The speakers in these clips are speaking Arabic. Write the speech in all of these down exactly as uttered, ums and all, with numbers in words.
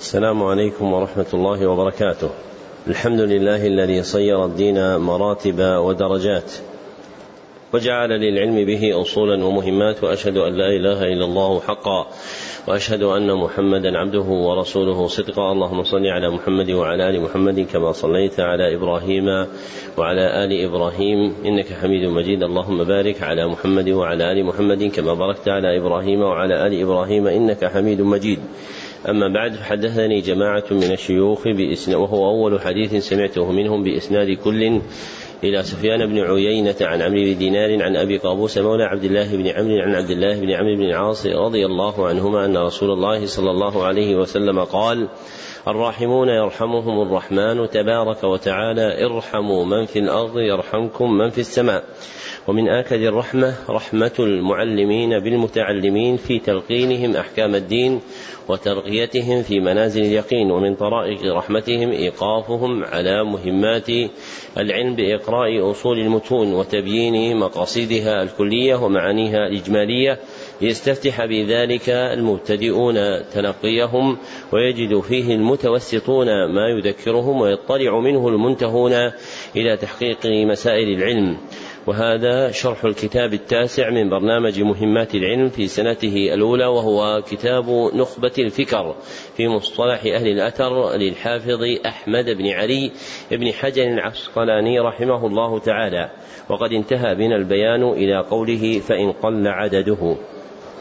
السلام عليكم ورحمة الله وبركاته. الحمد لله الذي صير الدين مراتب ودرجات وجعل للعلم به أصولا ومهمات، وأشهد أن لا إله إلا الله حقا وأشهد أن محمدا عبده ورسوله صدقا. اللهم صل على محمد وعلى آل محمد كما صليت على إبراهيم وعلى آل إبراهيم إنك حميد مجيد. اللهم بارك على محمد وعلى آل محمد كما باركت على إبراهيم وعلى آل إبراهيم إنك حميد مجيد. أما بعد، فحدثني جماعة من الشيوخ بإسناد، وهو أول حديث سمعته منهم، بإسناد كل إلى سفيان بن عيينة عن عمرو بن دينار عن أبي قابوس مولى عبد الله بن عمرو عن عبد الله بن عمرو بن العاص رضي الله عنهما أن رسول الله صلى الله عليه وسلم قال: الراحمون يرحمهم الرحمن تبارك وتعالى، ارحموا من في الأرض يرحمكم من في السماء. ومن آكد الرحمة رحمة المعلمين بالمتعلمين في تلقينهم أحكام الدين وترقيتهم في منازل اليقين، ومن طرائق رحمتهم إيقافهم على مهمات العلم بإقراء أصول المتون وتبيين مقاصدها الكلية ومعانيها الإجمالية، يستفتح بذلك المبتدئون تلقيهم، ويجد فيه المتوسطون ما يذكرهم، ويطلع منه المنتهون إلى تحقيق مسائل العلم. وهذا شرح الكتاب التاسع من برنامج مهمات العلم في سنته الأولى، وهو كتاب نخبة الفكر في مصطلح أهل الأثر للحافظ أحمد بن علي بن حجر العسقلاني رحمه الله تعالى. وقد انتهى بنا البيان إلى قوله: فإن قل عدده.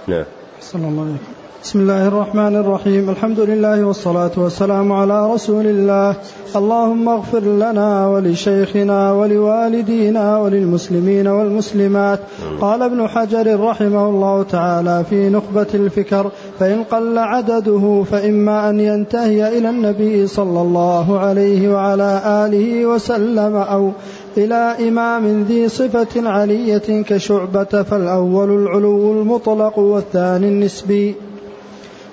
نعم. بسم الله الرحمن الرحيم. الحمد لله والصلاة والسلام على رسول الله. اللهم اغفر لنا ولشيخنا ولوالدينا وللمسلمين والمسلمات. قال ابن حجر رحمه الله تعالى في نخبة الفكر: فإن قل عدده فإما أن ينتهي إلى النبي صلى الله عليه وعلى آله وسلم أو إلى إمام ذي صفة علية كشعبة، فالأول العلو المطلق والثاني النسبي.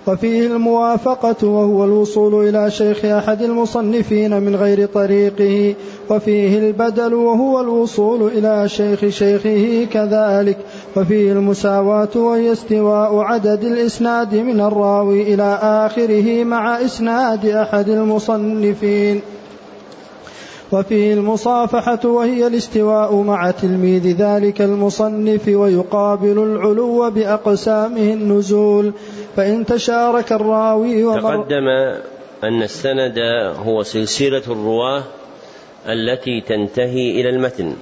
وفيه الموافقة، وهو الوصول إلى شيخ أحد المصنفين من غير طريقه. وفيه البدل، وهو الوصول إلى شيخ شيخه كذلك. وفيه المساواة، وهي استواء عدد الإسناد من الراوي إلى آخره مع إسناد أحد المصنفين. وفيه المصافحة، وهي الاستواء مع تلميذ ذلك المصنف، ويقابل العلو بأقسامه النزول. فإن تشارك الراوي ومر... تقدم أن السند هو سلسلة الرواة التي تنتهي إلى المتن،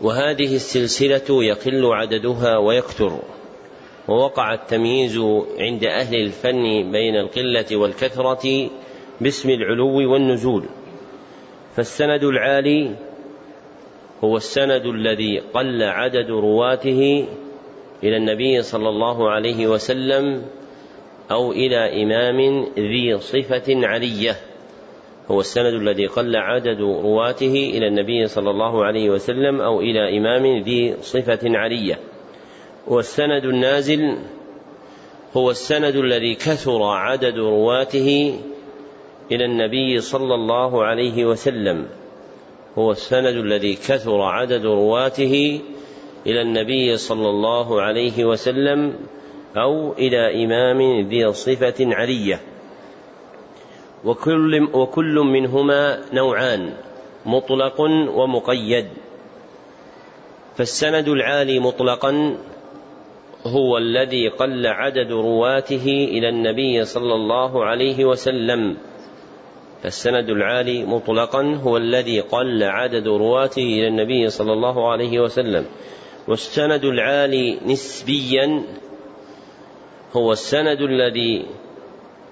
وهذه السلسلة يقل عددها ويكثر، ووقع التمييز عند أهل الفن بين القلة والكثرة باسم العلو والنزول. فالسند العالي هو السند الذي قل عدد رواته إلى النبي صلى الله عليه وسلم أو إلى إمام ذي صفة علية، هو السند الذي قل عدد رواته إلى النبي صلى الله عليه وسلم أو إلى إمام ذي صفة علية. والسند النازل هو السند الذي كثر عدد رواته إلى النبي صلى الله عليه وسلم، هو السند الذي كثر عدد رواته إلى النبي صلى الله عليه وسلم أو إلى إمام ذي صفة علية. وكل, وكل منهما نوعان: مطلق ومقيد. فالسند العالي مطلقا هو الذي قل عدد رواته إلى النبي صلى الله عليه وسلم، فالسند العالي مطلقا هو الذي قل عدد رواته إلى النبي صلى الله عليه وسلم. والسند العالي نسبيا هو السند الذي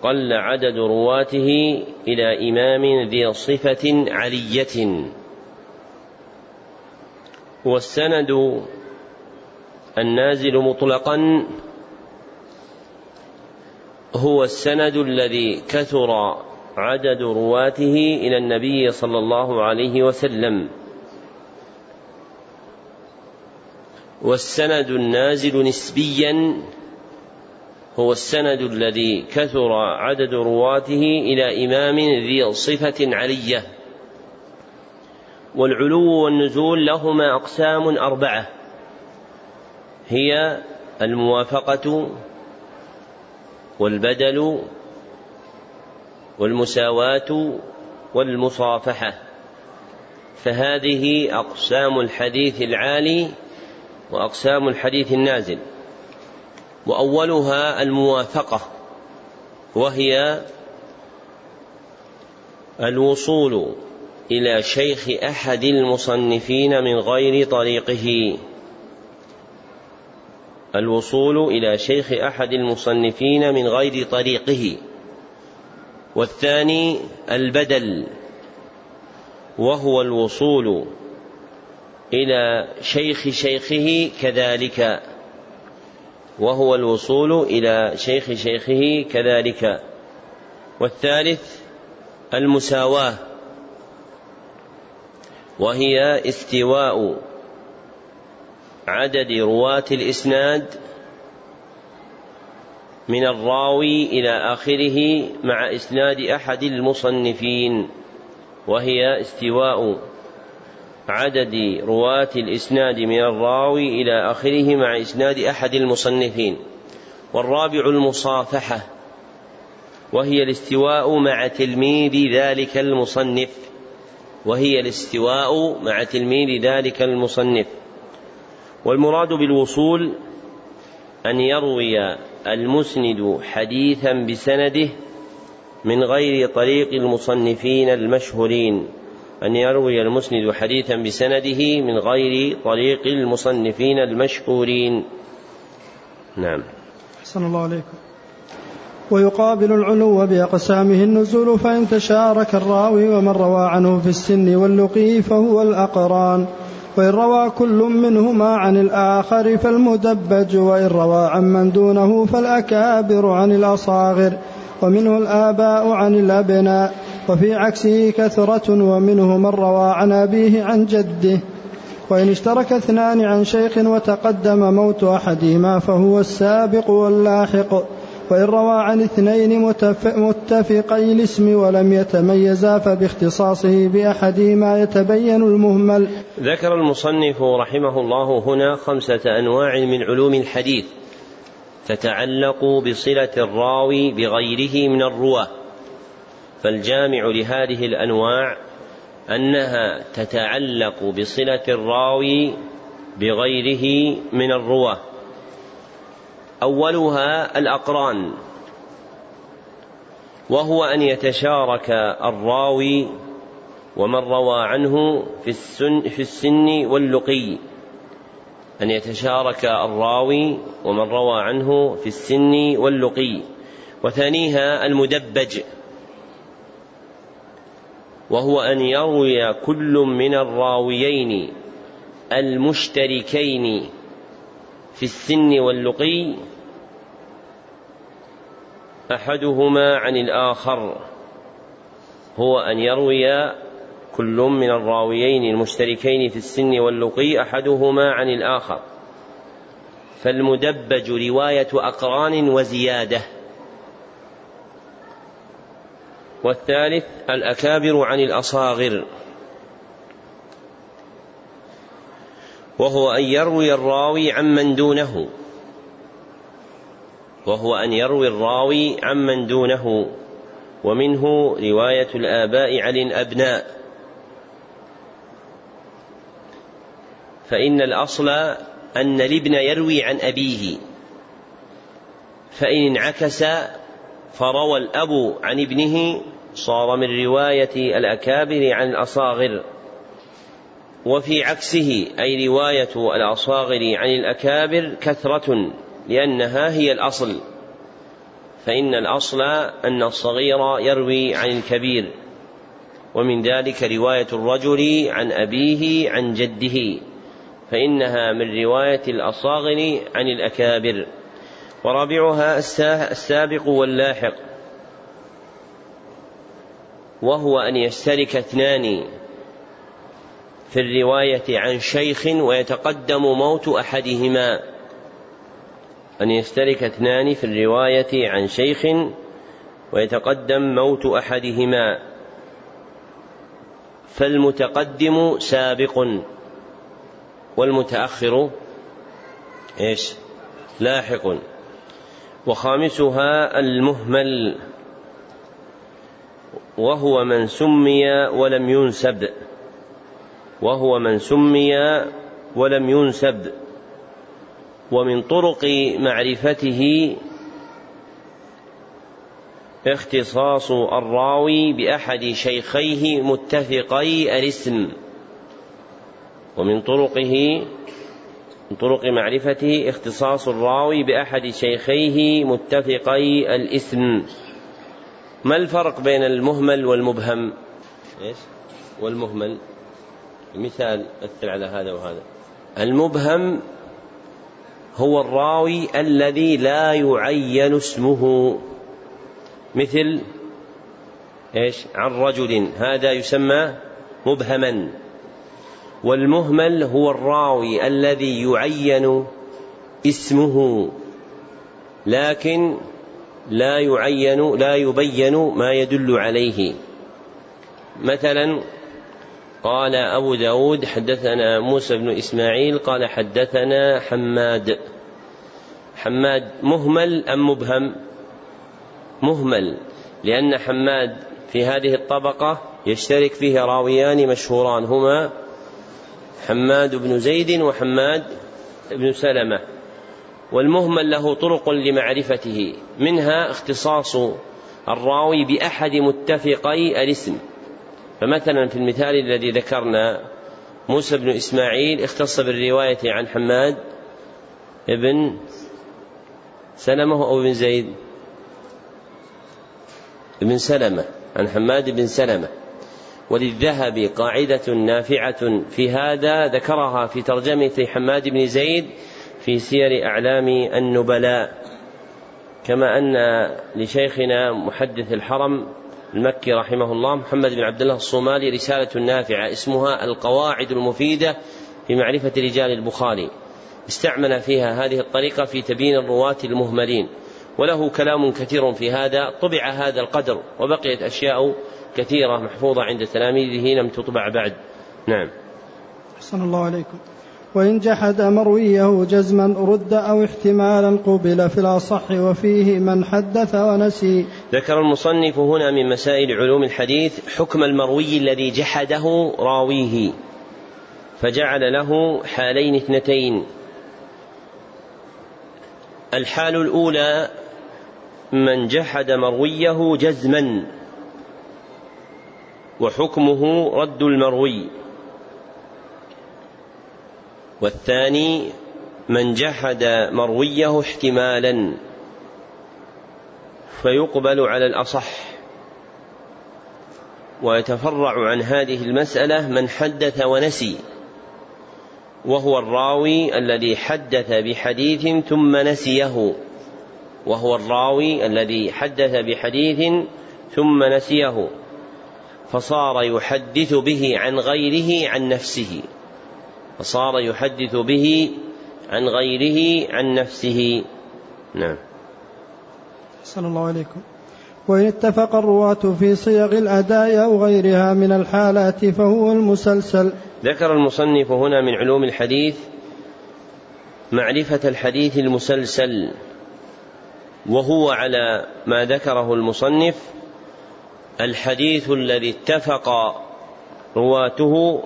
قل عدد رواته إلى إمام ذي صفة علية. والسند النازل مطلقا هو السند الذي كثر عدد رواته إلى النبي صلى الله عليه وسلم. والسند النازل نسبيا هو السند الذي كثر عدد رواته إلى إمام ذي صفة علية. والعلو والنزول لهما أقسام أربعة، هي الموافقة والبدل والمساواة والمصافحة، فهذه أقسام الحديث العالي وأقسام الحديث النازل. وأولها الموافقة، وهي الوصول إلى شيخ أحد المصنفين من غير طريقه، الوصول إلى شيخ أحد المصنفين من غير طريقه. والثاني البدل، وهو الوصول إلى شيخ شيخه كذلك، وهو الوصول إلى شيخ شيخه كذلك. والثالث المساواة، وهي استواء عدد رواة الإسناد من الراوي إلى آخره مع إسناد أحد المصنفين، وهي استواء عدد رواة الإسناد من الراوي إلى آخره مع إسناد أحد المصنفين. والرابع المصافحة، وهي الاستواء مع تلميذ ذلك المصنف، وهي الاستواء مع تلميذ ذلك المصنف. والمراد بالوصول أن يروي المسند حديثا بسنده من غير طريق المصنفين المشهورين، أن يروي المسند حديثا بسنده من غير طريق المصنفين المشهورين. نعم. أحسن الله عليكم. ويقابل العلو بأقسامه النزول، فإن تشارك الراوي ومن روى عنه في السن واللقي فهو الأقران، وإن روى كل منهما عن الآخر فالمدبج، وإن روى عن من دونه فالأكابر عن الأصاغر، ومنه الآباء عن الأبناء، وفي عكسه كثرة، ومنه من روى عن أبيه عن جده. وإن اشترك اثنان عن شيخ وتقدم موت أحدهما فهو السابق واللاحق، وإن روى عن اثنين متفقي الاسم ولم يتميزا فباختصاصه بأحدهما يتبين المهمل. ذكر المصنف رحمه الله هنا خمسة أنواع من علوم الحديث تتعلق بصلة الراوي بغيره من الرواة، فالجامع لهذه الأنواع أنها تتعلق بصلة الراوي بغيره من الرواة. أولها الأقران، وهو أن يتشارك الراوي ومن روى عنه في السن, في السن واللقي، أن يتشارك الراوي ومن روى عنه في السن واللقي. وثانيها المدبج، وهو أن يروي كل من الراويين المشتركين في السن واللقي أحدهما عن الآخر، هو أن يروي كل من الراويين المشتركين في السن واللقي أحدهما عن الآخر. فالمدبج رواية أقران وزيادة. والثالث الأكابر عن الأصاغر، وهو أن يروي الراوي عمن دونه، وهو أن يروي الراوي عمن دونه، ومنه رواية الآباء عن الأبناء، فإن الأصل أن الابن يروي عن أبيه، فإن انعكس فروى الأب عن ابنه صار من رواية الأكابر عن الأصاغر. وفي عكسه أي رواية الأصاغر عن الأكابر كثرة، لأنها هي الأصل، فإن الأصل أن الصغير يروي عن الكبير، ومن ذلك رواية الرجل عن أبيه عن جده، فإنها من رواية الأصاغر عن الأكابر. ورابعها السابق واللاحق، وهو أن يشترك اثنان في الرواية عن شيخ ويتقدم موت أحدهما، أن يشترك اثنان في الرواية عن شيخ ويتقدم موت أحدهما، فالمتقدم سابق والمتأخر إيش لاحق. وخامسها المهمل، وهو من سمي ولم ينسب وهو من سمي ولم ينسب ومن طرق معرفته اختصاص الراوي بأحد شيخيه متفقي الاسم. ومن طرقه من طرق معرفته اختصاص الراوي بأحد شيخيه متفقي الاسم. ما الفرق بين المهمل والمبهم؟ ايش والمهمل؟ مثال أثر على هذا وهذا. المبهم هو الراوي الذي لا يعين اسمه، مثل ايش؟ عن رجل، هذا يسمى مبهما. والمهمل هو الراوي الذي يعين اسمه لكن لا يعين لا يبين ما يدل عليه. مثلا قال أبو داود حدثنا موسى بن إسماعيل قال حدثنا حماد. حماد مهمل أم مبهم؟ مهمل، لأن حماد في هذه الطبقة يشترك فيه راويان مشهوران هما حماد بن زيد وحماد بن سلمة. والمهمل له طرق لمعرفته، منها اختصاص الراوي بأحد متفقي الاسم. فمثلا في المثال الذي ذكرنا موسى بن إسماعيل اختص بالرواية عن حماد بن سلمة أو بن زيد بن سلمة عن حماد بن سلمة. وللذهبي قاعدة نافعة في هذا ذكرها في ترجمة حماد بن زيد في سير أعلام النبلاء. كما أن لشيخنا محدث الحرم المكي رحمه الله محمد بن عبد الله الصومالي رسالة نافعة اسمها القواعد المفيدة في معرفة رجال البخاري، استعمل فيها هذه الطريقة في تبيين الرواة المهملين، وله كلام كثير في هذا. طبع هذا القدر وبقيت أشياء كثيرة محفوظة عند تلاميذه لم تطبع بعد. نعم. أحسن الله عليكم. وإن جحد مرويه جزما رد أو احتمالا قبل في الأصح وفيه من حدث ونسي. ذكر المصنف هنا من مسائل علوم الحديث حكم المروي الذي جحده راويه، فجعل له حالين اثنتين. الحال الأولى من جحد مرويه جزما، وحكمه رد المروي. والثاني من جحد مرويه احتمالا فيقبل على الأصح. ويتفرع عن هذه المسألة من حدث ونسي، وهو الراوي الذي حدث بحديث ثم نسيه وهو الراوي الذي حدث بحديث ثم نسيه فصار يحدث به عن غيره عن نفسه فصار يحدث به عن غيره عن نفسه. نعم. صلى الله عليكم. وإن اتفق الرواة في صيغ الأداء أو غيرها من الحالات فهو المسلسل. ذكر المصنف هنا من علوم الحديث معرفة الحديث المسلسل، وهو على ما ذكره المصنف الحديث الذي اتفق رواته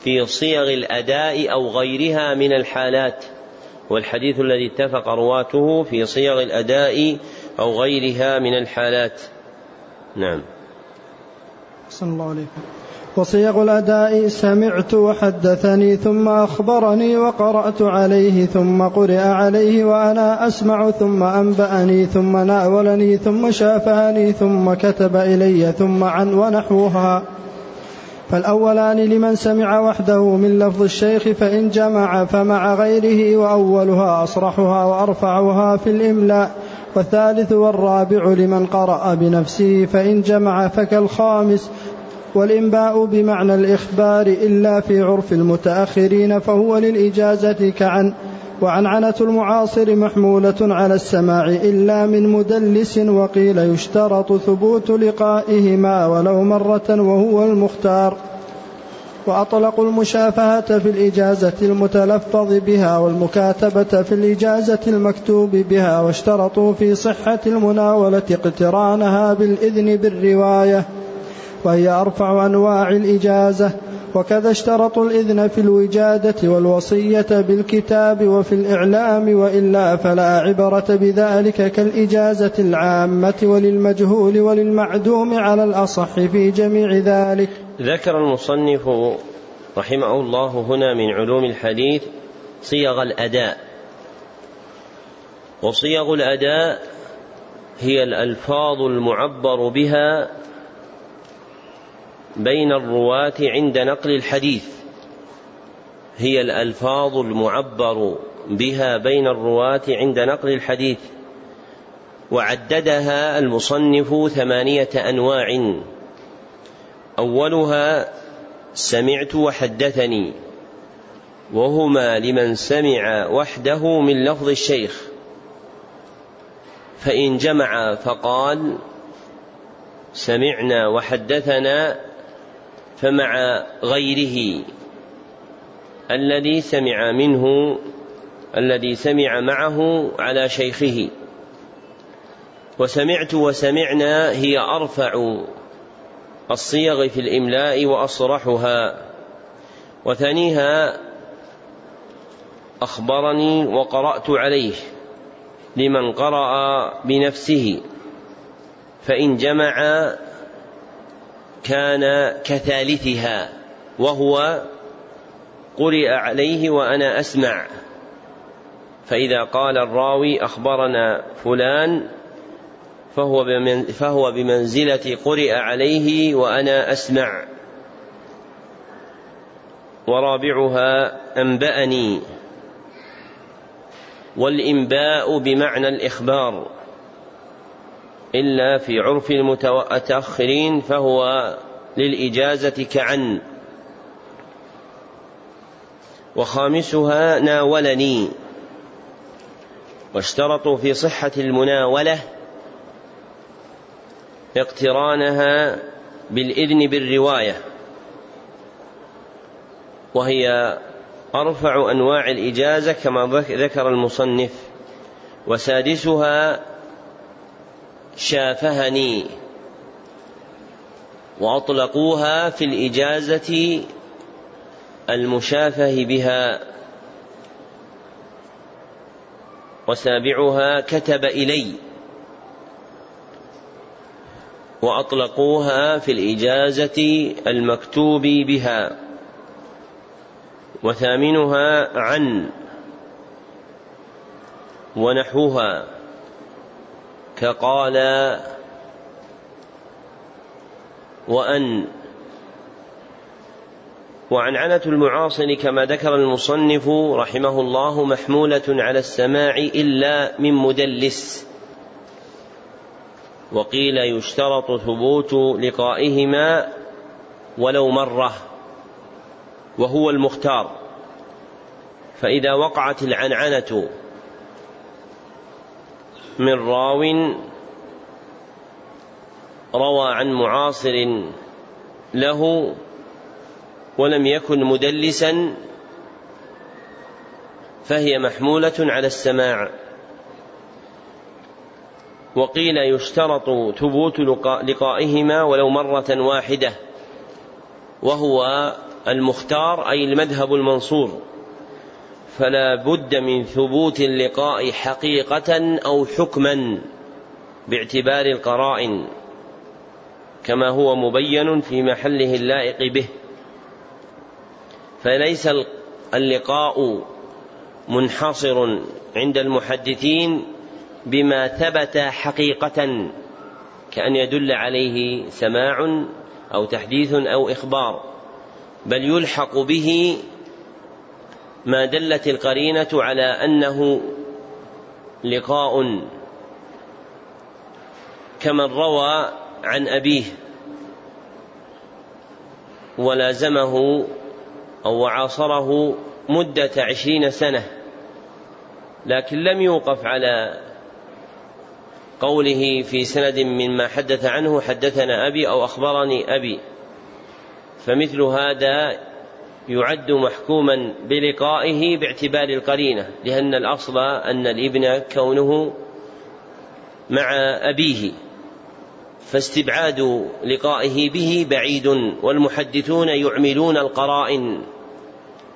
في صيغ الأداء أو غيرها من الحالات. والحديث الذي اتفق رواته في صيغ الأداء أو غيرها من الحالات. نعم. صلى الله عليه وسلم. وصيغ الأداء سمعت وحدثني ثم أخبرني وقرأت عليه ثم قرئ عليه وأنا أسمع ثم أنبأني ثم ناولني ثم شافاني ثم كتب إلي ثم عن ونحوها. فالأولان لمن سمع وحده من لفظ الشيخ فإن جمع فمع غيره، وأولها أصرحها وأرفعها في الإملاء. والثالث والرابع لمن قرأ بنفسه فإن جمع فكالخامس. والإنباء بمعنى الإخبار إلا في عرف المتأخرين فهو للإجازة كعن. وعنعنة المعاصر محمولة على السماع إلا من مدلس، وقيل يشترط ثبوت لقائهما ولو مرة وهو المختار. وأطلقوا المشافهة في الإجازة المتلفظ بها والمكاتبة في الإجازة المكتوب بها، واشترطوا في صحة المناولة اقترانها بالإذن بالرواية. وهي أرفع أنواع الإجازة. وكذا اشترطوا الإذن في الوجادة والوصية بالكتاب وفي الإعلام، وإلا فلا عبرة بذلك كالإجازة العامة وللمجهول وللمعدوم على الأصح في جميع ذلك. ذكر المصنف رحمه الله هنا من علوم الحديث صيغ الأداء، وصيغ الأداء هي الألفاظ المعبر بها بين الرواة عند نقل الحديث، هي الألفاظ المعبر بها بين الرواة عند نقل الحديث. وعددها المصنف ثمانية أنواع، أولها سمعت وحدثني، وهما لمن سمع وحده من لفظ الشيخ، فإن جمع فقال سمعنا وحدثنا فمع غيره الذي سمع منه الذي سمع معه على شيخه. وسمعت وسمعنا هي أرفع الصيغ في الإملاء وأصرحها. وثانيها أخبرني وقرأت عليه لمن قرأ بنفسه، فإن جمع كان كثالثها وهو قرئ عليه وأنا أسمع، فإذا قال الراوي أخبرنا فلان فهو بمنزلة قرئ عليه وأنا أسمع. ورابعها أنبأني، والإنباء بمعنى الإخبار، إلا في عرف المتأخرين فهو للإجازة كعن. وخامسها ناولني، واشترطوا في صحة المناولة اقترانها بالإذن بالرواية، وهي أرفع أنواع الإجازة كما ذكر المصنف. وسادسها شافهني، وأطلقوها في الإجازة المشافه بها. وسابعها كتب إلي، وأطلقوها في الإجازة المكتوب بها. وثامنها عن ونحوها كقال وأن. وعنعنة المعاصر كما ذكر المصنف رحمه الله محمولة على السماع إلا من مدلس، وقيل يشترط ثبوت لقائهما ولو مرة وهو المختار، فإذا وقعت العنعنة من راو روى عن معاصر له ولم يكن مدلسا فهي محمولة على السماع. وقيل يشترط ثبوت لقائهما ولو مرة واحدة وهو المختار، أي المذهب المنصور، فلا بد من ثبوت اللقاء حقيقة أو حكما باعتبار القرائن كما هو مبين في محله اللائق به، فليس اللقاء منحصر عند المحدثين بما ثبت حقيقة كأن يدل عليه سماع أو تحديث أو إخبار، بل يلحق به ما دلت القرينة على أنه لقاء، كمن روى عن أبيه ولازمه أو عاصره مدة عشرين سنة لكن لم يوقف على قوله في سند مما حدث عنه حدثنا أبي أو أخبرني أبي، فمثل هذا يعد محكوما بلقائه باعتبار القرينة، لأن الأصل أن الابن كونه مع أبيه، فاستبعاد لقائه به بعيد، والمحدثون يعملون القرائن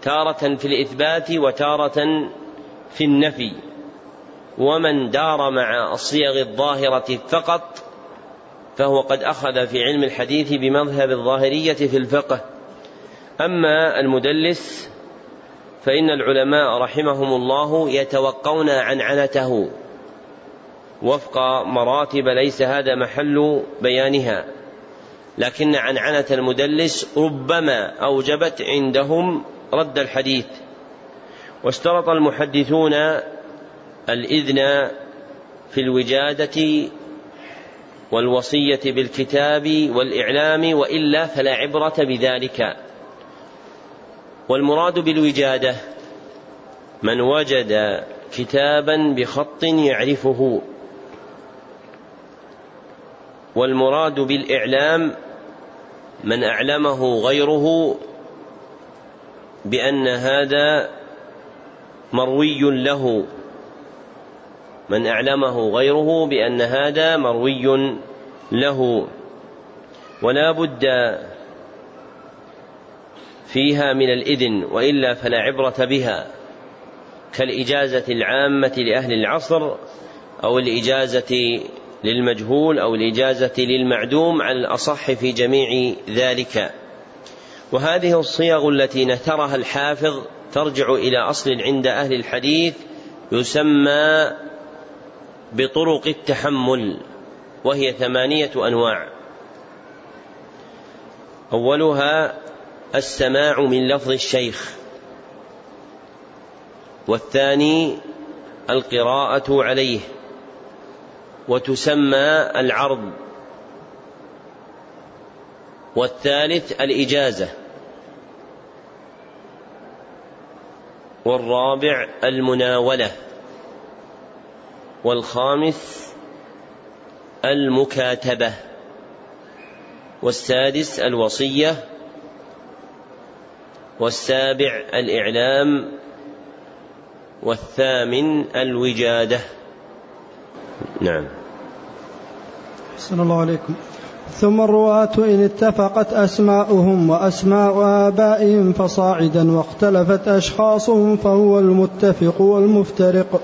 تارة في الإثبات وتارة في النفي، ومن دار مع الصيغ الظاهرة فقط فهو قد أخذ في علم الحديث بمذهب الظاهرية في الفقه. أما المدلس فإن العلماء رحمهم الله يتوقون عنعنته وفق مراتب ليس هذا محل بيانها، لكن عنعنة المدلس ربما أوجبت عندهم رد الحديث. واشترط المحدثون الإذن في الوجادة والوصية بالكتاب والإعلام، وإلا فلا عبرة بذلك. والمراد بالوجادة من وجد كتابا بخط يعرفه، والمراد بالإعلام من أعلمه غيره بأن هذا مروي له من أعلمه غيره بأن هذا مروي له ولا بد فيها من الإذن، وإلا فلا عبرة بها، كالإجازة العامة لأهل العصر أو الإجازة للمجهول أو الإجازة للمعدوم على الأصح في جميع ذلك. وهذه الصيغ التي نثرها الحافظ ترجع إلى أصل عند أهل الحديث يسمى بطرق التحمل، وهي ثمانية أنواع. أولها السماع من لفظ الشيخ، والثاني القراءة عليه وتسمى العرض، والثالث الإجازة، والرابع المناولة، والخامس المكاتبة، والسادس الوصية، والسابع الإعلام، والثامن الوجادة. نعم. أحسن الله عليكم. ثم الرواة إن اتفقت أسماؤهم وأسماء آبائهم فصاعدا، واختلفت أشخاصهم فهو المتفق والمفترق.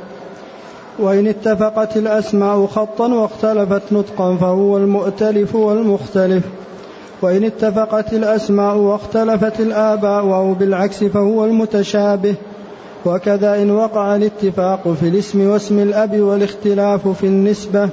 وإن اتفقت الأسماء خطا واختلفت نطقا فهو المؤتلف والمختلف. وإن اتفقت الأسماء واختلفت الآباء أو بالعكس فهو المتشابه. وكذا إن وقع الاتفاق في الاسم واسم الأب والاختلاف في النسبة.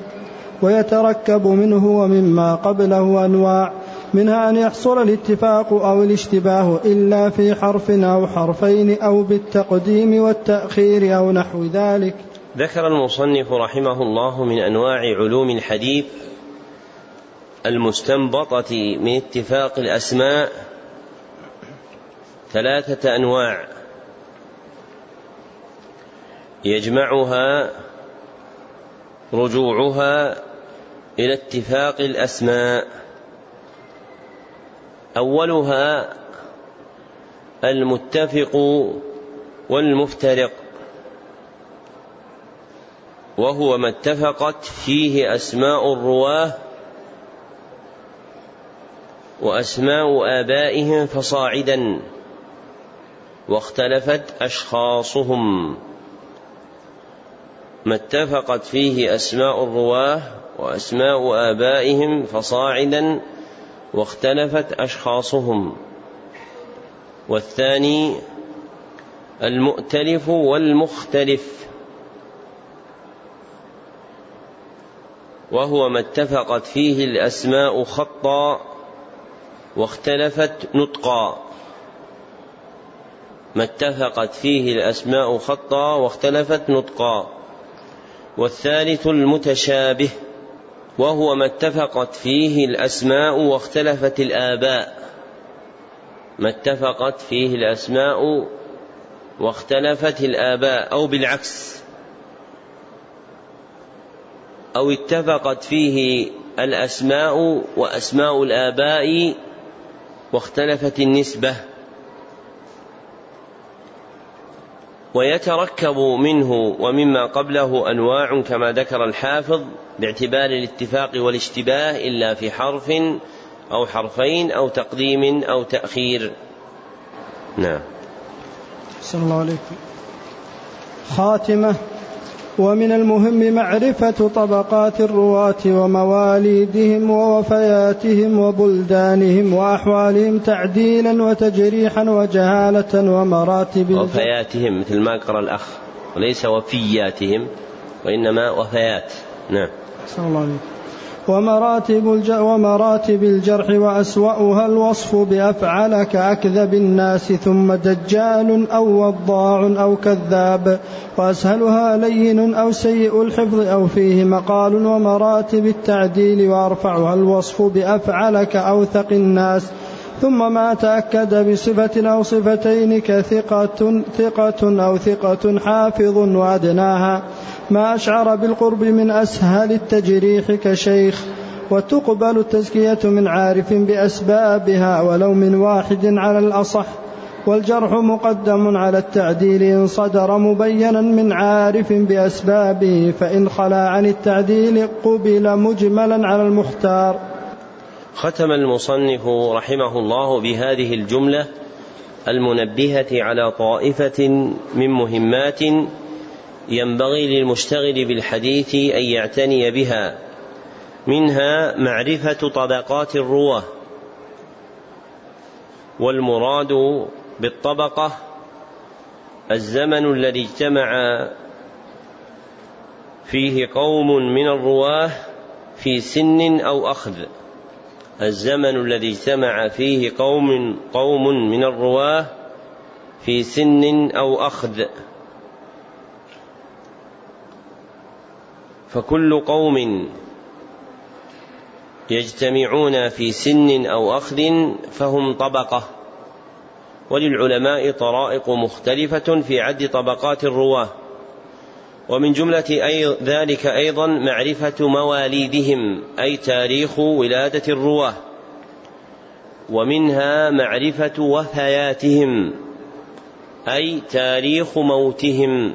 ويتركب منه ومما قبله أنواع، منها أن يحصل الاتفاق أو الاشتباه إلا في حرف أو حرفين أو بالتقديم والتأخير أو نحو ذلك. ذكر المصنف رحمه الله من أنواع علوم الحديث المستنبطة من اتفاق الأسماء ثلاثة أنواع يجمعها رجوعها إلى اتفاق الأسماء. أولها المتفق والمفترق، وهو ما اتفقت فيه أسماء الرواه وأسماء آبائهم فصاعدا، واختلفت أشخاصهم. ما اتفقت فيه أسماء الرواه وأسماء آبائهم فصاعدا واختلفت أشخاصهم. والثاني المؤتلف والمختلف، وهو ما اتفقت فيه الأسماء خطا واختلفت نطقا. ما اتفقت فيه الأسماء خطا واختلفت نطقا. والثالث المتشابه، وهو ما اتفقت فيه الأسماء واختلفت الآباء. ما اتفقت فيه الأسماء واختلفت الآباء أو بالعكس، أو اتفقت فيه الأسماء وأسماء الآباء واختلفت النسبة. ويتركب منه ومما قبله أنواع كما ذكر الحافظ باعتبار الاتفاق والاشتباه إلا في حرف أو حرفين أو تقديم أو تأخير. نعم. السلام الله عليكم. خاتمة. ومن المهم معرفة طبقات الرواة ومواليدهم ووفياتهم وبلدانهم وأحوالهم تعديلا وتجريحا وجهالة ومراتب وفياتهم، مثل ما قرأ الأخ، وليس وفياتهم وإنما وفيات. نعم. صلى الله عليه. ومراتب, ومراتب الجرح وأسوأها الوصف بأفعل كأكذب الناس ثم دجال أو وضاع أو كذاب، وأسهلها لين أو سيء الحفظ أو فيه مقال. ومراتب التعديل وأرفعها الوصف بأفعل كأوثق الناس، ثم ما تأكد بصفة أو صفتين كثقة ثقة أو ثقة حافظ، وأدناها ما أشعر بالقرب من أسهل التجريح كشيخ. وتقبل التزكية من عارف بأسبابها ولو من واحد على الأصح، والجرح مقدم على التعديل إن صدر مبينا من عارف بأسبابه، فإن خلا عن التعديل قبل مجملا على المختار. ختم المصنف رحمه الله بهذه الجملة المنبهة على طائفة من مهمات ينبغي للمشتغل بالحديث أن يعتني بها، منها معرفة طبقات الرواة. والمراد بالطبقة الزمن الذي اجتمع فيه قوم من الرواة في سن أو أخذ، الزمن الذي اجتمع فيه قوم قوم من الرواة في سن أو أخذ، فكل قوم يجتمعون في سن أو أخذ فهم طبقة. وللعلماء طرائق مختلفة في عد طبقات الرواة، ومن جملة أي ذلك أيضا معرفة مواليدهم أي تاريخ ولادة الرواة، ومنها معرفة وفياتهم أي تاريخ موتهم،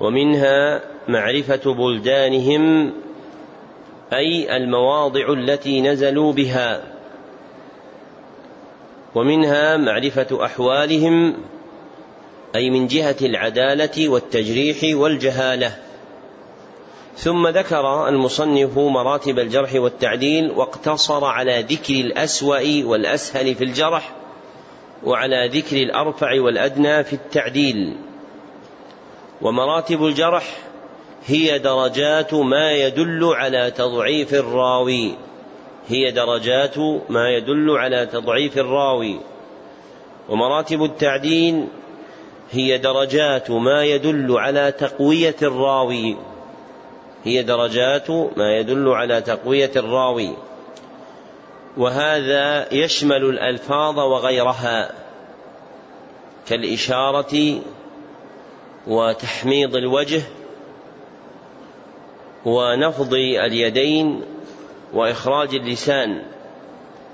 ومنها معرفة بلدانهم أي المواضع التي نزلوا بها، ومنها معرفة أحوالهم أي من جهة العدالة والتجريح والجهالة. ثم ذكر المصنف مراتب الجرح والتعديل، واقتصر على ذكر الأسوأ والأسهل في الجرح، وعلى ذكر الأرفع والأدنى في التعديل. ومراتب الجرح هي درجات ما يدل على تضعيف الراوي هي درجات ما يدل على تضعيف الراوي ومراتب التعديل هي درجات ما يدل على تقوية الراوي هي درجات ما يدل على تقوية الراوي وهذا يشمل الألفاظ وغيرها كالإشارة وتحميض الوجه ونفض اليدين وإخراج اللسان.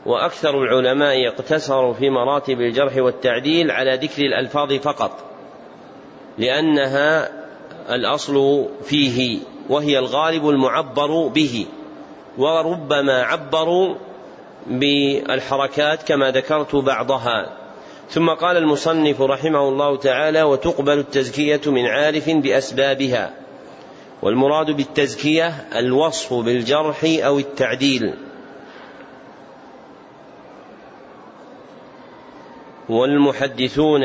وأكثر العلماء يقتصر في مراتب الجرح والتعديل على ذكر الألفاظ فقط، لأنها الأصل فيه وهي الغالب المعبر به، وربما عبروا بالحركات كما ذكرت بعضها. ثم قال المصنف رحمه الله تعالى: وتقبل التزكية من عارف بأسبابها. والمراد بالتزكية الوصف بالجرح أو التعديل، والمحدثون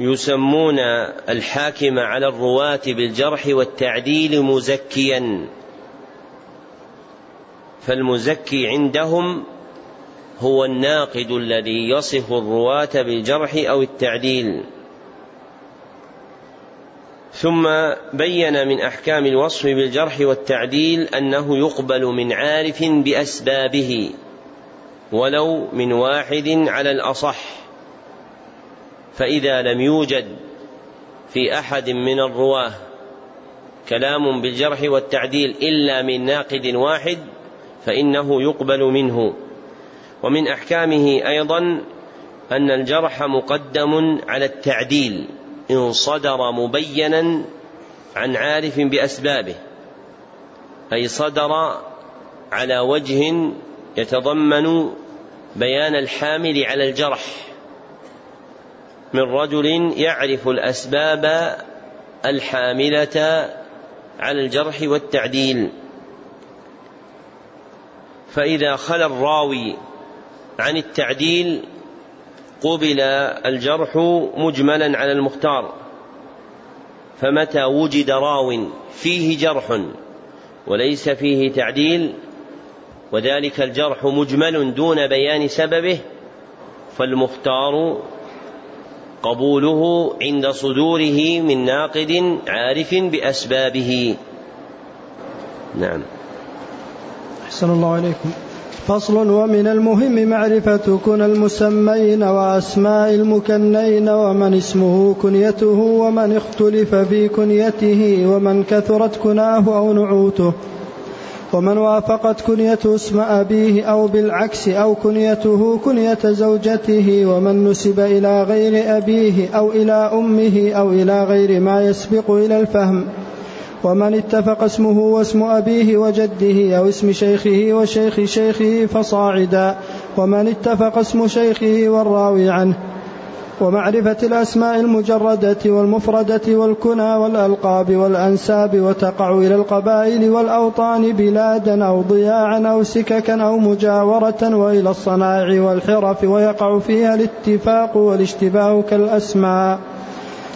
يسمون الحاكم على الرواة بالجرح والتعديل مزكيا، فالمزكي عندهم هو الناقد الذي يصف الرواة بالجرح أو التعديل. ثم بين من أحكام الوصف بالجرح والتعديل أنه يقبل من عارف بأسبابه ولو من واحد على الأصح، فإذا لم يوجد في أحد من الرواة كلام بالجرح والتعديل إلا من ناقد واحد فإنه يقبل منه. ومن أحكامه أيضا أن الجرح مقدم على التعديل إن صدر مبينا عن عارف بأسبابه، أي صدر على وجه يتضمن بيان الحامل على الجرح من رجل يعرف الأسباب الحاملة على الجرح والتعديل. فإذا خلا الراوي عن التعديل قبل الجرح مجملا على المختار. فمتى وجد راو فيه جرح وليس فيه تعديل وذلك الجرح مجمل دون بيان سببه فالمختار قبوله عند صدوره من ناقد عارف بأسبابه. نعم. أحسن الله عليكم. فصل. ومن المهم معرفة كنى المسمين وأسماء المكنين ومن اسمه كنيته ومن اختلف في كنيته ومن كثرت كناه أو نعوته ومن وافقت كنيته اسم أبيه أو بالعكس أو كنيته كنية زوجته ومن نسب إلى غير أبيه أو إلى أمه أو إلى غير ما يسبق إلى الفهم ومن اتفق اسمه واسم أبيه وجده أو اسم شيخه وشيخ شيخه فصاعدا ومن اتفق اسم شيخه والراوي عنه. ومعرفة الأسماء المجردة والمفردة والكنى والألقاب والأنساب وتقع إلى القبائل والأوطان بلادا أو ضياعا أو سككا أو مجاورة وإلى الصناع والحرف ويقع فيها الاتفاق والاشتباه كالأسماء.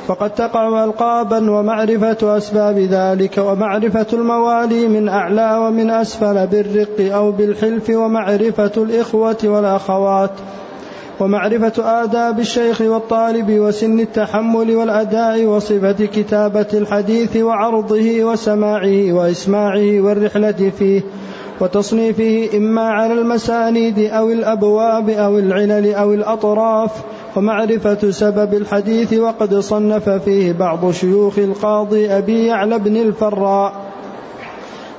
فقد تقع ألقابا. ومعرفة أسباب ذلك ومعرفة الموالي من أعلى ومن أسفل بالرق أو بالحلف ومعرفة الإخوة والأخوات ومعرفة آداب الشيخ والطالب وسن التحمل والأداء وصفة كتابة الحديث وعرضه وسماعه وإسماعه والرحلة فيه وتصنيفه إما على المسانيد أو الأبواب أو العلل أو الأطراف. ومعرفة سبب الحديث وقد صنف فيه بعض شيوخ القاضي أبي يعلى بن الفراء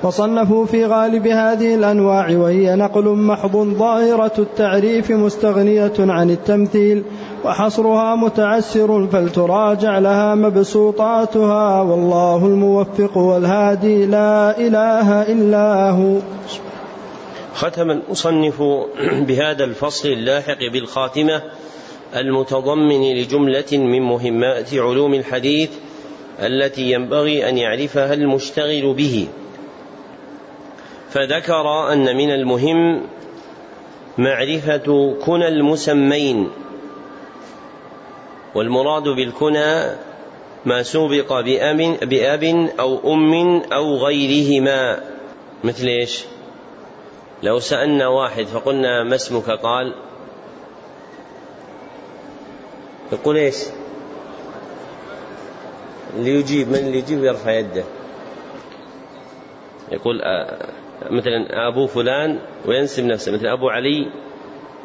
وصنفوا في غالب هذه الأنواع وهي نقل محض ظاهرة التعريف مستغنية عن التمثيل وحصرها متعسر فلتراجع لها مبسوطاتها والله الموفق والهادي لا إله إلا هو. ختم المصنف بهذا الفصل اللاحق بالخاتمة المتضمن لجملة من مهمات علوم الحديث التي ينبغي أن يعرفها المشتغل به. فذكر أن من المهم معرفة كنى المسمين، والمراد بالكنى ما سبق بأب, بأب أو أم أو غيرهما، مثل إيش؟ لو سألنا واحد فقلنا ما اسمك قال يقول إيش؟ اللي يجيب، من اللي يجيب يرفع يده يقول آه مثلا أبو فلان وينسب نفسه، مثل أبو علي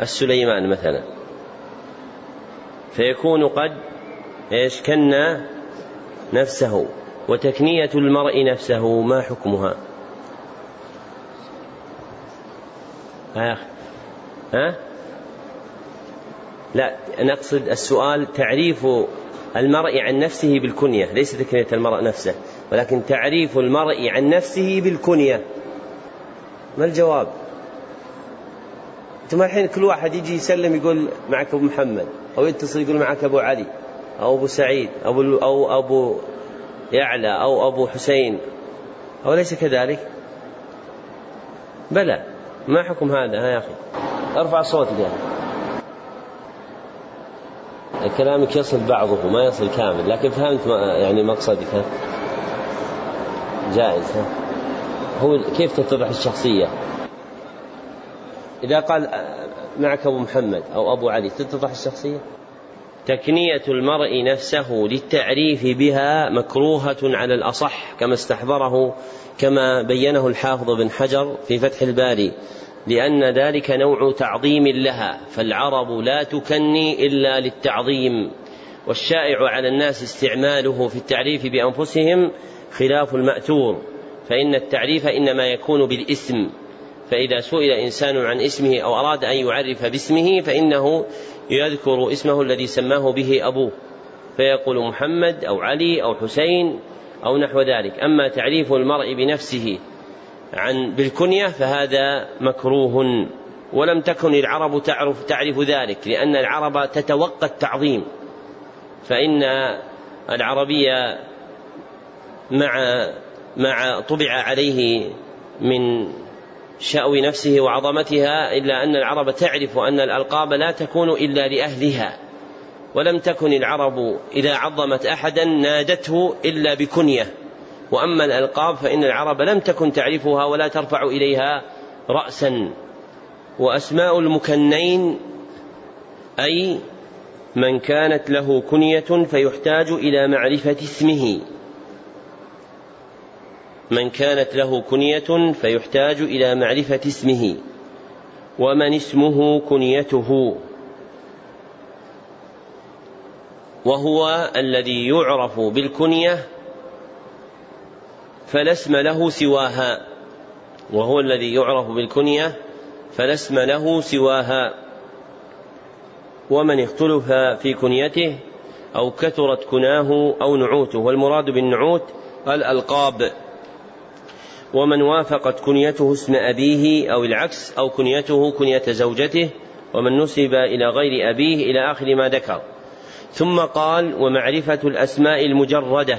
السليمان مثلا، فيكون قد إيش؟ كنى نفسه. وتكنية المرء نفسه ما حكمها يا أخي؟ ها؟ لا، نقصد السؤال تعريف المرء عن نفسه بالكنية، ليس تكنية المرء نفسه، ولكن تعريف المرء عن نفسه بالكنية. ما الجواب؟ انتم الحين كل واحد يجي يسلم يقول معك ابو محمد، او يتصل يقول معك ابو علي او ابو سعيد او او ابو يعلى او ابو حسين، او ليس كذلك؟ بلى. ما حكم هذا؟ ها يا اخي ارفع صوتك يا اخي، كلامك يصل بعضه وما يصل كامل، لكن فهمت يعني مقصدك. ها جائز. ها هو كيف تتضح الشخصية؟ إذا قال معك أبو محمد أو أبو علي تتضح الشخصية؟ تكنية المرء نفسه للتعريف بها مكروهة على الأصح كما استحضره كما بينه الحافظ بن حجر في فتح الباري، لأن ذلك نوع تعظيم لها، فالعرب لا تكني إلا للتعظيم، والشائع على الناس استعماله في التعريف بأنفسهم خلاف المأثور، فإن التعريف إنما يكون بالاسم، فإذا سئل إنسان عن اسمه أو أراد أن يعرف باسمه فإنه يذكر اسمه الذي سماه به أبوه فيقول محمد أو علي أو حسين أو نحو ذلك. أما تعريف المرء بنفسه عن بالكنية فهذا مكروه، ولم تكن العرب تعرف تعرف ذلك، لأن العرب تتوقى التعظيم، فإن العربية مع مع طبع عليه من شأو نفسه وعظمتها، إلا أن العرب تعرف أن الألقاب لا تكون إلا لأهلها، ولم تكن العرب إذا عظمت أحدا نادته إلا بكنية. وأما الألقاب فإن العرب لم تكن تعرفها ولا ترفع إليها رأسا. وأسماء المكنين أي من كانت له كنية فيحتاج إلى معرفة اسمه، من كانت له كنية فيحتاج إلى معرفة اسمه ومن اسمه كنيته، وهو الذي يعرف بالكنية فلا اسم له سواها، وهو الذي يعرف بالكنية فلا اسم له سواها. ومن اختلف في كنيته أو كثرت كناه أو نعوته، والمراد بالنعوت الألقاب. ومن وافقت كنيته اسم أبيه أو العكس، أو كنيته كنية زوجته، ومن نسب إلى غير أبيه، إلى آخر ما ذكر. ثم قال: ومعرفة الأسماء المجردة،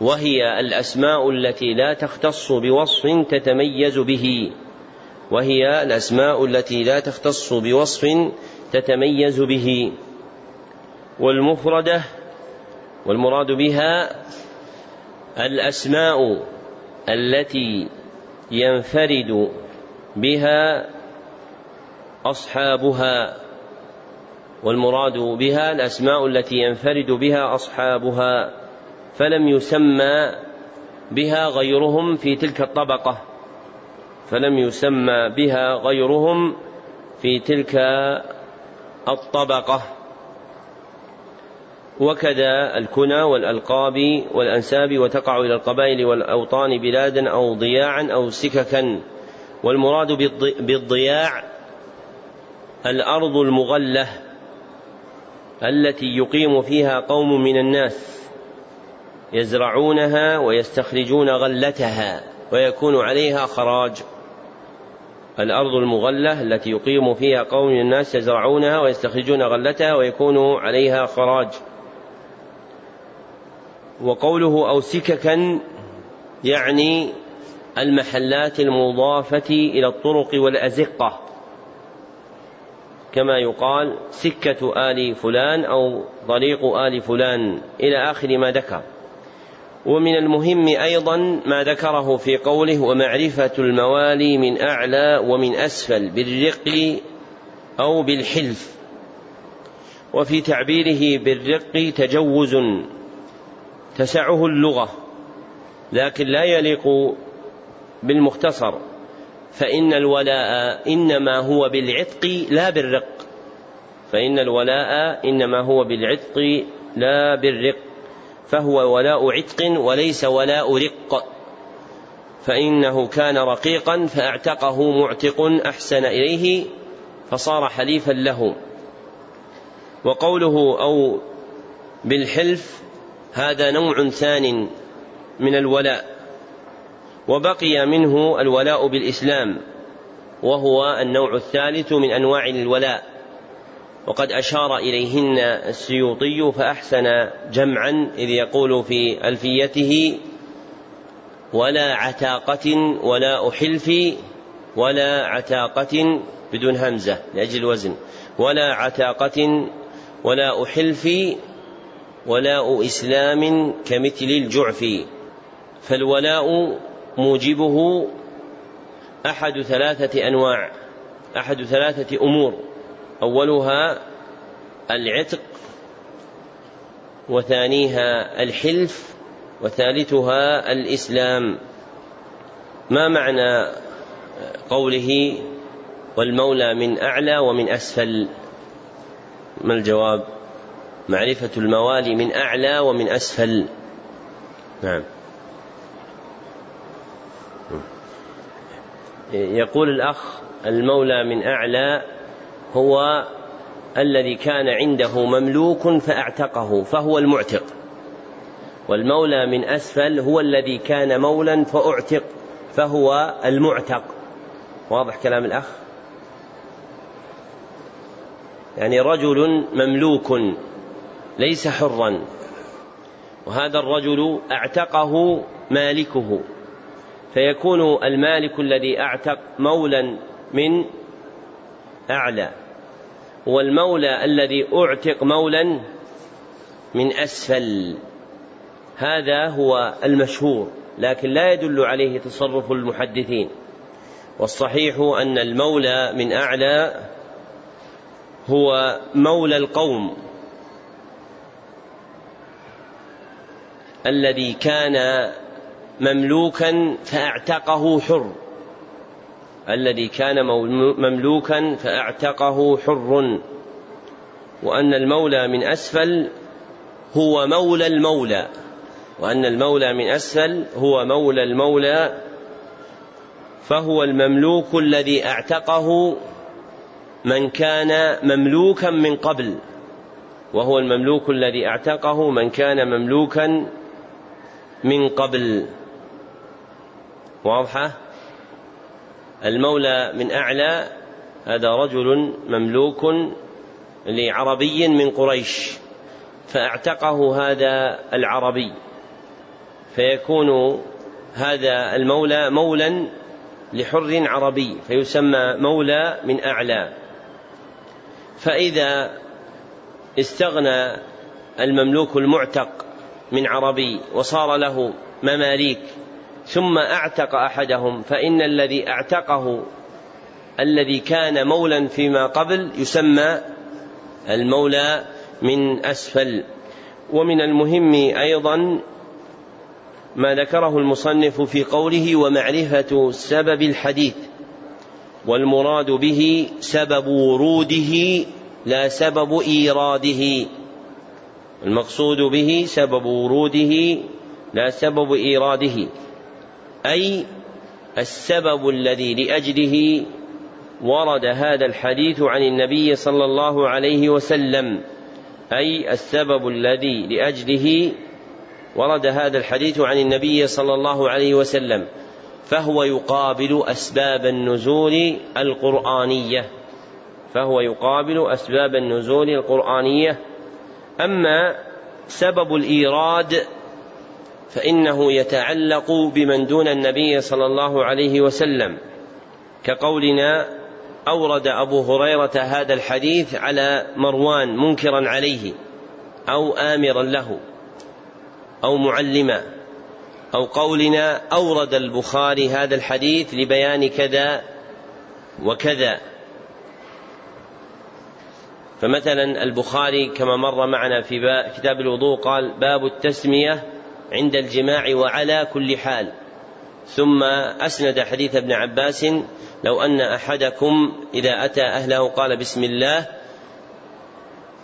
وهي الأسماء التي لا تختص بوصف تتميز به، وهي الأسماء التي لا تختص بوصف تتميز به. والمفردة، والمراد بها الأسماء التي ينفرد بها أصحابها، والمراد بها الأسماء التي ينفرد بها أصحابها فلم يسمى بها غيرهم في تلك الطبقة، فلم يسمى بها غيرهم في تلك الطبقة. وكذا الكنى والألقاب والأنساب، وتقع إلى القبائل والأوطان بلادا أو ضياعا أو سككا. والمراد بالضياع الأرض المغلة التي يقيم فيها قوم من الناس يزرعونها ويستخرجون غلتها ويكون عليها خراج. الأرض المغلة التي يقيم فيها قوم من الناس يزرعونها ويستخرجون غلتها ويكون عليها خراج. وقوله أو سككا يعني المحلات المضافة إلى الطرق والأزقة، كما يقال سكة آل فلان أو طريق آل فلان إلى آخر ما ذكر. ومن المهم أيضا ما ذكره في قوله: ومعرفة الموالي من أعلى ومن أسفل بالرق أو بالحلف. وفي تعبيره بالرق تجوز تسعه اللغة، لكن لا يليق بالمختصر، فإن الولاء إنما هو بالعتق لا بالرق، فإن الولاء إنما هو بالعتق لا بالرق، فهو ولاء عتق وليس ولاء رق، فإنه كان رقيقا فأعتقه معتق أحسن إليه فصار حليفا له. وقوله أو بالحلف هذا نوع ثان من الولاء، وبقي منه الولاء بالإسلام، وهو النوع الثالث من أنواع الولاء، وقد أشار إليهن السيوطي فأحسن جمعا، إذ يقول في ألفيته: ولا عتاقة ولا حلف ولا عتاقة بدون همزة لأجل الوزن، ولا عتاقة ولا حلف ولاء إسلام كمثل الجعفي. فالولاء موجبه أحد ثلاثة أنواع، أحد ثلاثة أمور، أولها العتق، وثانيها الحلف، وثالثها الإسلام. ما معنى قوله والمولى من أعلى ومن أسفل؟ ما الجواب؟ معرفة الموالي من أعلى ومن أسفل. نعم. يقول الأخ: المولى من أعلى هو الذي كان عنده مملوك فأعتقه فهو المعتق، والمولى من أسفل هو الذي كان مولا فأعتق فهو المعتق. واضح كلام الأخ؟ يعني رجل مملوك ليس حرا، وهذا الرجل أعتقه مالكه، فيكون المالك الذي أعتق مولا من أعلى، والمولى الذي أعتق مولا من أسفل. هذا هو المشهور، لكن لا يدل عليه تصرف المحدثين، والصحيح أن المولى من أعلى هو مولى القوم الذي كان مملوكا فأعتقه حر، الذي كان مملوكا فأعتقه حر، وأن المولى من أسفل هو مولى المولى، وأن المولى من أسفل هو مولى المولى فهو المملوك الذي أعتقه من كان مملوكا من قبل، وهو المملوك الذي أعتقه من كان مملوكا من قبل. واضحة؟ المولى من أعلى هذا رجل مملوك لعربي من قريش فأعتقه هذا العربي، فيكون هذا المولى مولا لحر عربي فيسمى مولى من أعلى. فإذا استغنى المملوك المعتق من عربي وصار له مماليك ثم أعتق أحدهم، فإن الذي أعتقه الذي كان مولا فيما قبل يسمى المولى من أسفل. ومن المهم أيضا ما ذكره المصنف في قوله ومعرفة سبب الحديث، والمراد به سبب وروده لا سبب إيراده، المقصود به سبب وروده لا سبب إيراده، أي السبب الذي لأجله ورد هذا الحديث عن النبي صلى الله عليه وسلم، أي السبب الذي لأجله ورد هذا الحديث عن النبي صلى الله عليه وسلم، فهو يقابل أسباب النزول القرآنية، فهو يقابل أسباب النزول القرآنية. أما سبب الإيراد فإنه يتعلق بمن دون النبي صلى الله عليه وسلم، كقولنا أورد أبو هريرة هذا الحديث على مروان منكرا عليه أو آمرا له أو معلما، أو قولنا أورد البخاري هذا الحديث لبيان كذا وكذا. فمثلا البخاري كما مر معنا في كتاب الوضوء قال باب التسمية عند الجماع وعلى كل حال، ثم أسند حديث ابن عباس لو أن أحدكم إذا أتى أهله قال بسم الله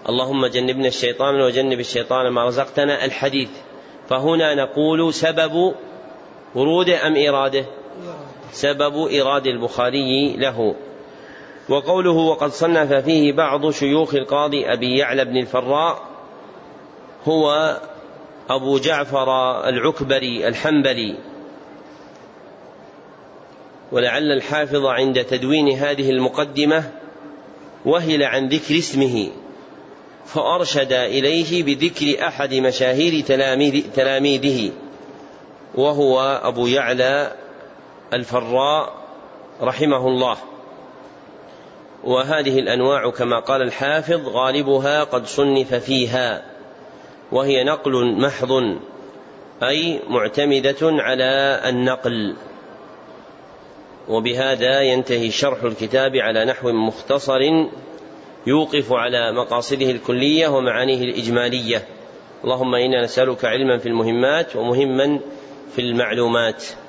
اللهم جنبنا الشيطان وجنب الشيطان ما رزقتنا، الحديث. فهنا نقول سبب وروده أم إراده؟ سبب إرادة البخاري له. وقوله وقد صنف فيه بعض شيوخ القاضي أبي يعلى بن الفراء هو أبو جعفر العكبري الحنبلي، ولعل الحافظ عند تدوين هذه المقدمة وهل عن ذكر اسمه فأرشد إليه بذكر أحد مشاهير تلاميذه وهو أبو يعلى الفراء رحمه الله. وهذه الأنواع كما قال الحافظ غالبها قد صنف فيها، وهي نقل محض أي معتمدة على النقل. وبهذا ينتهي شرح الكتاب على نحو مختصر يوقف على مقاصده الكلية ومعانيه الإجمالية. اللهم إنا نسألك علما في المهمات ومهما في المعلومات.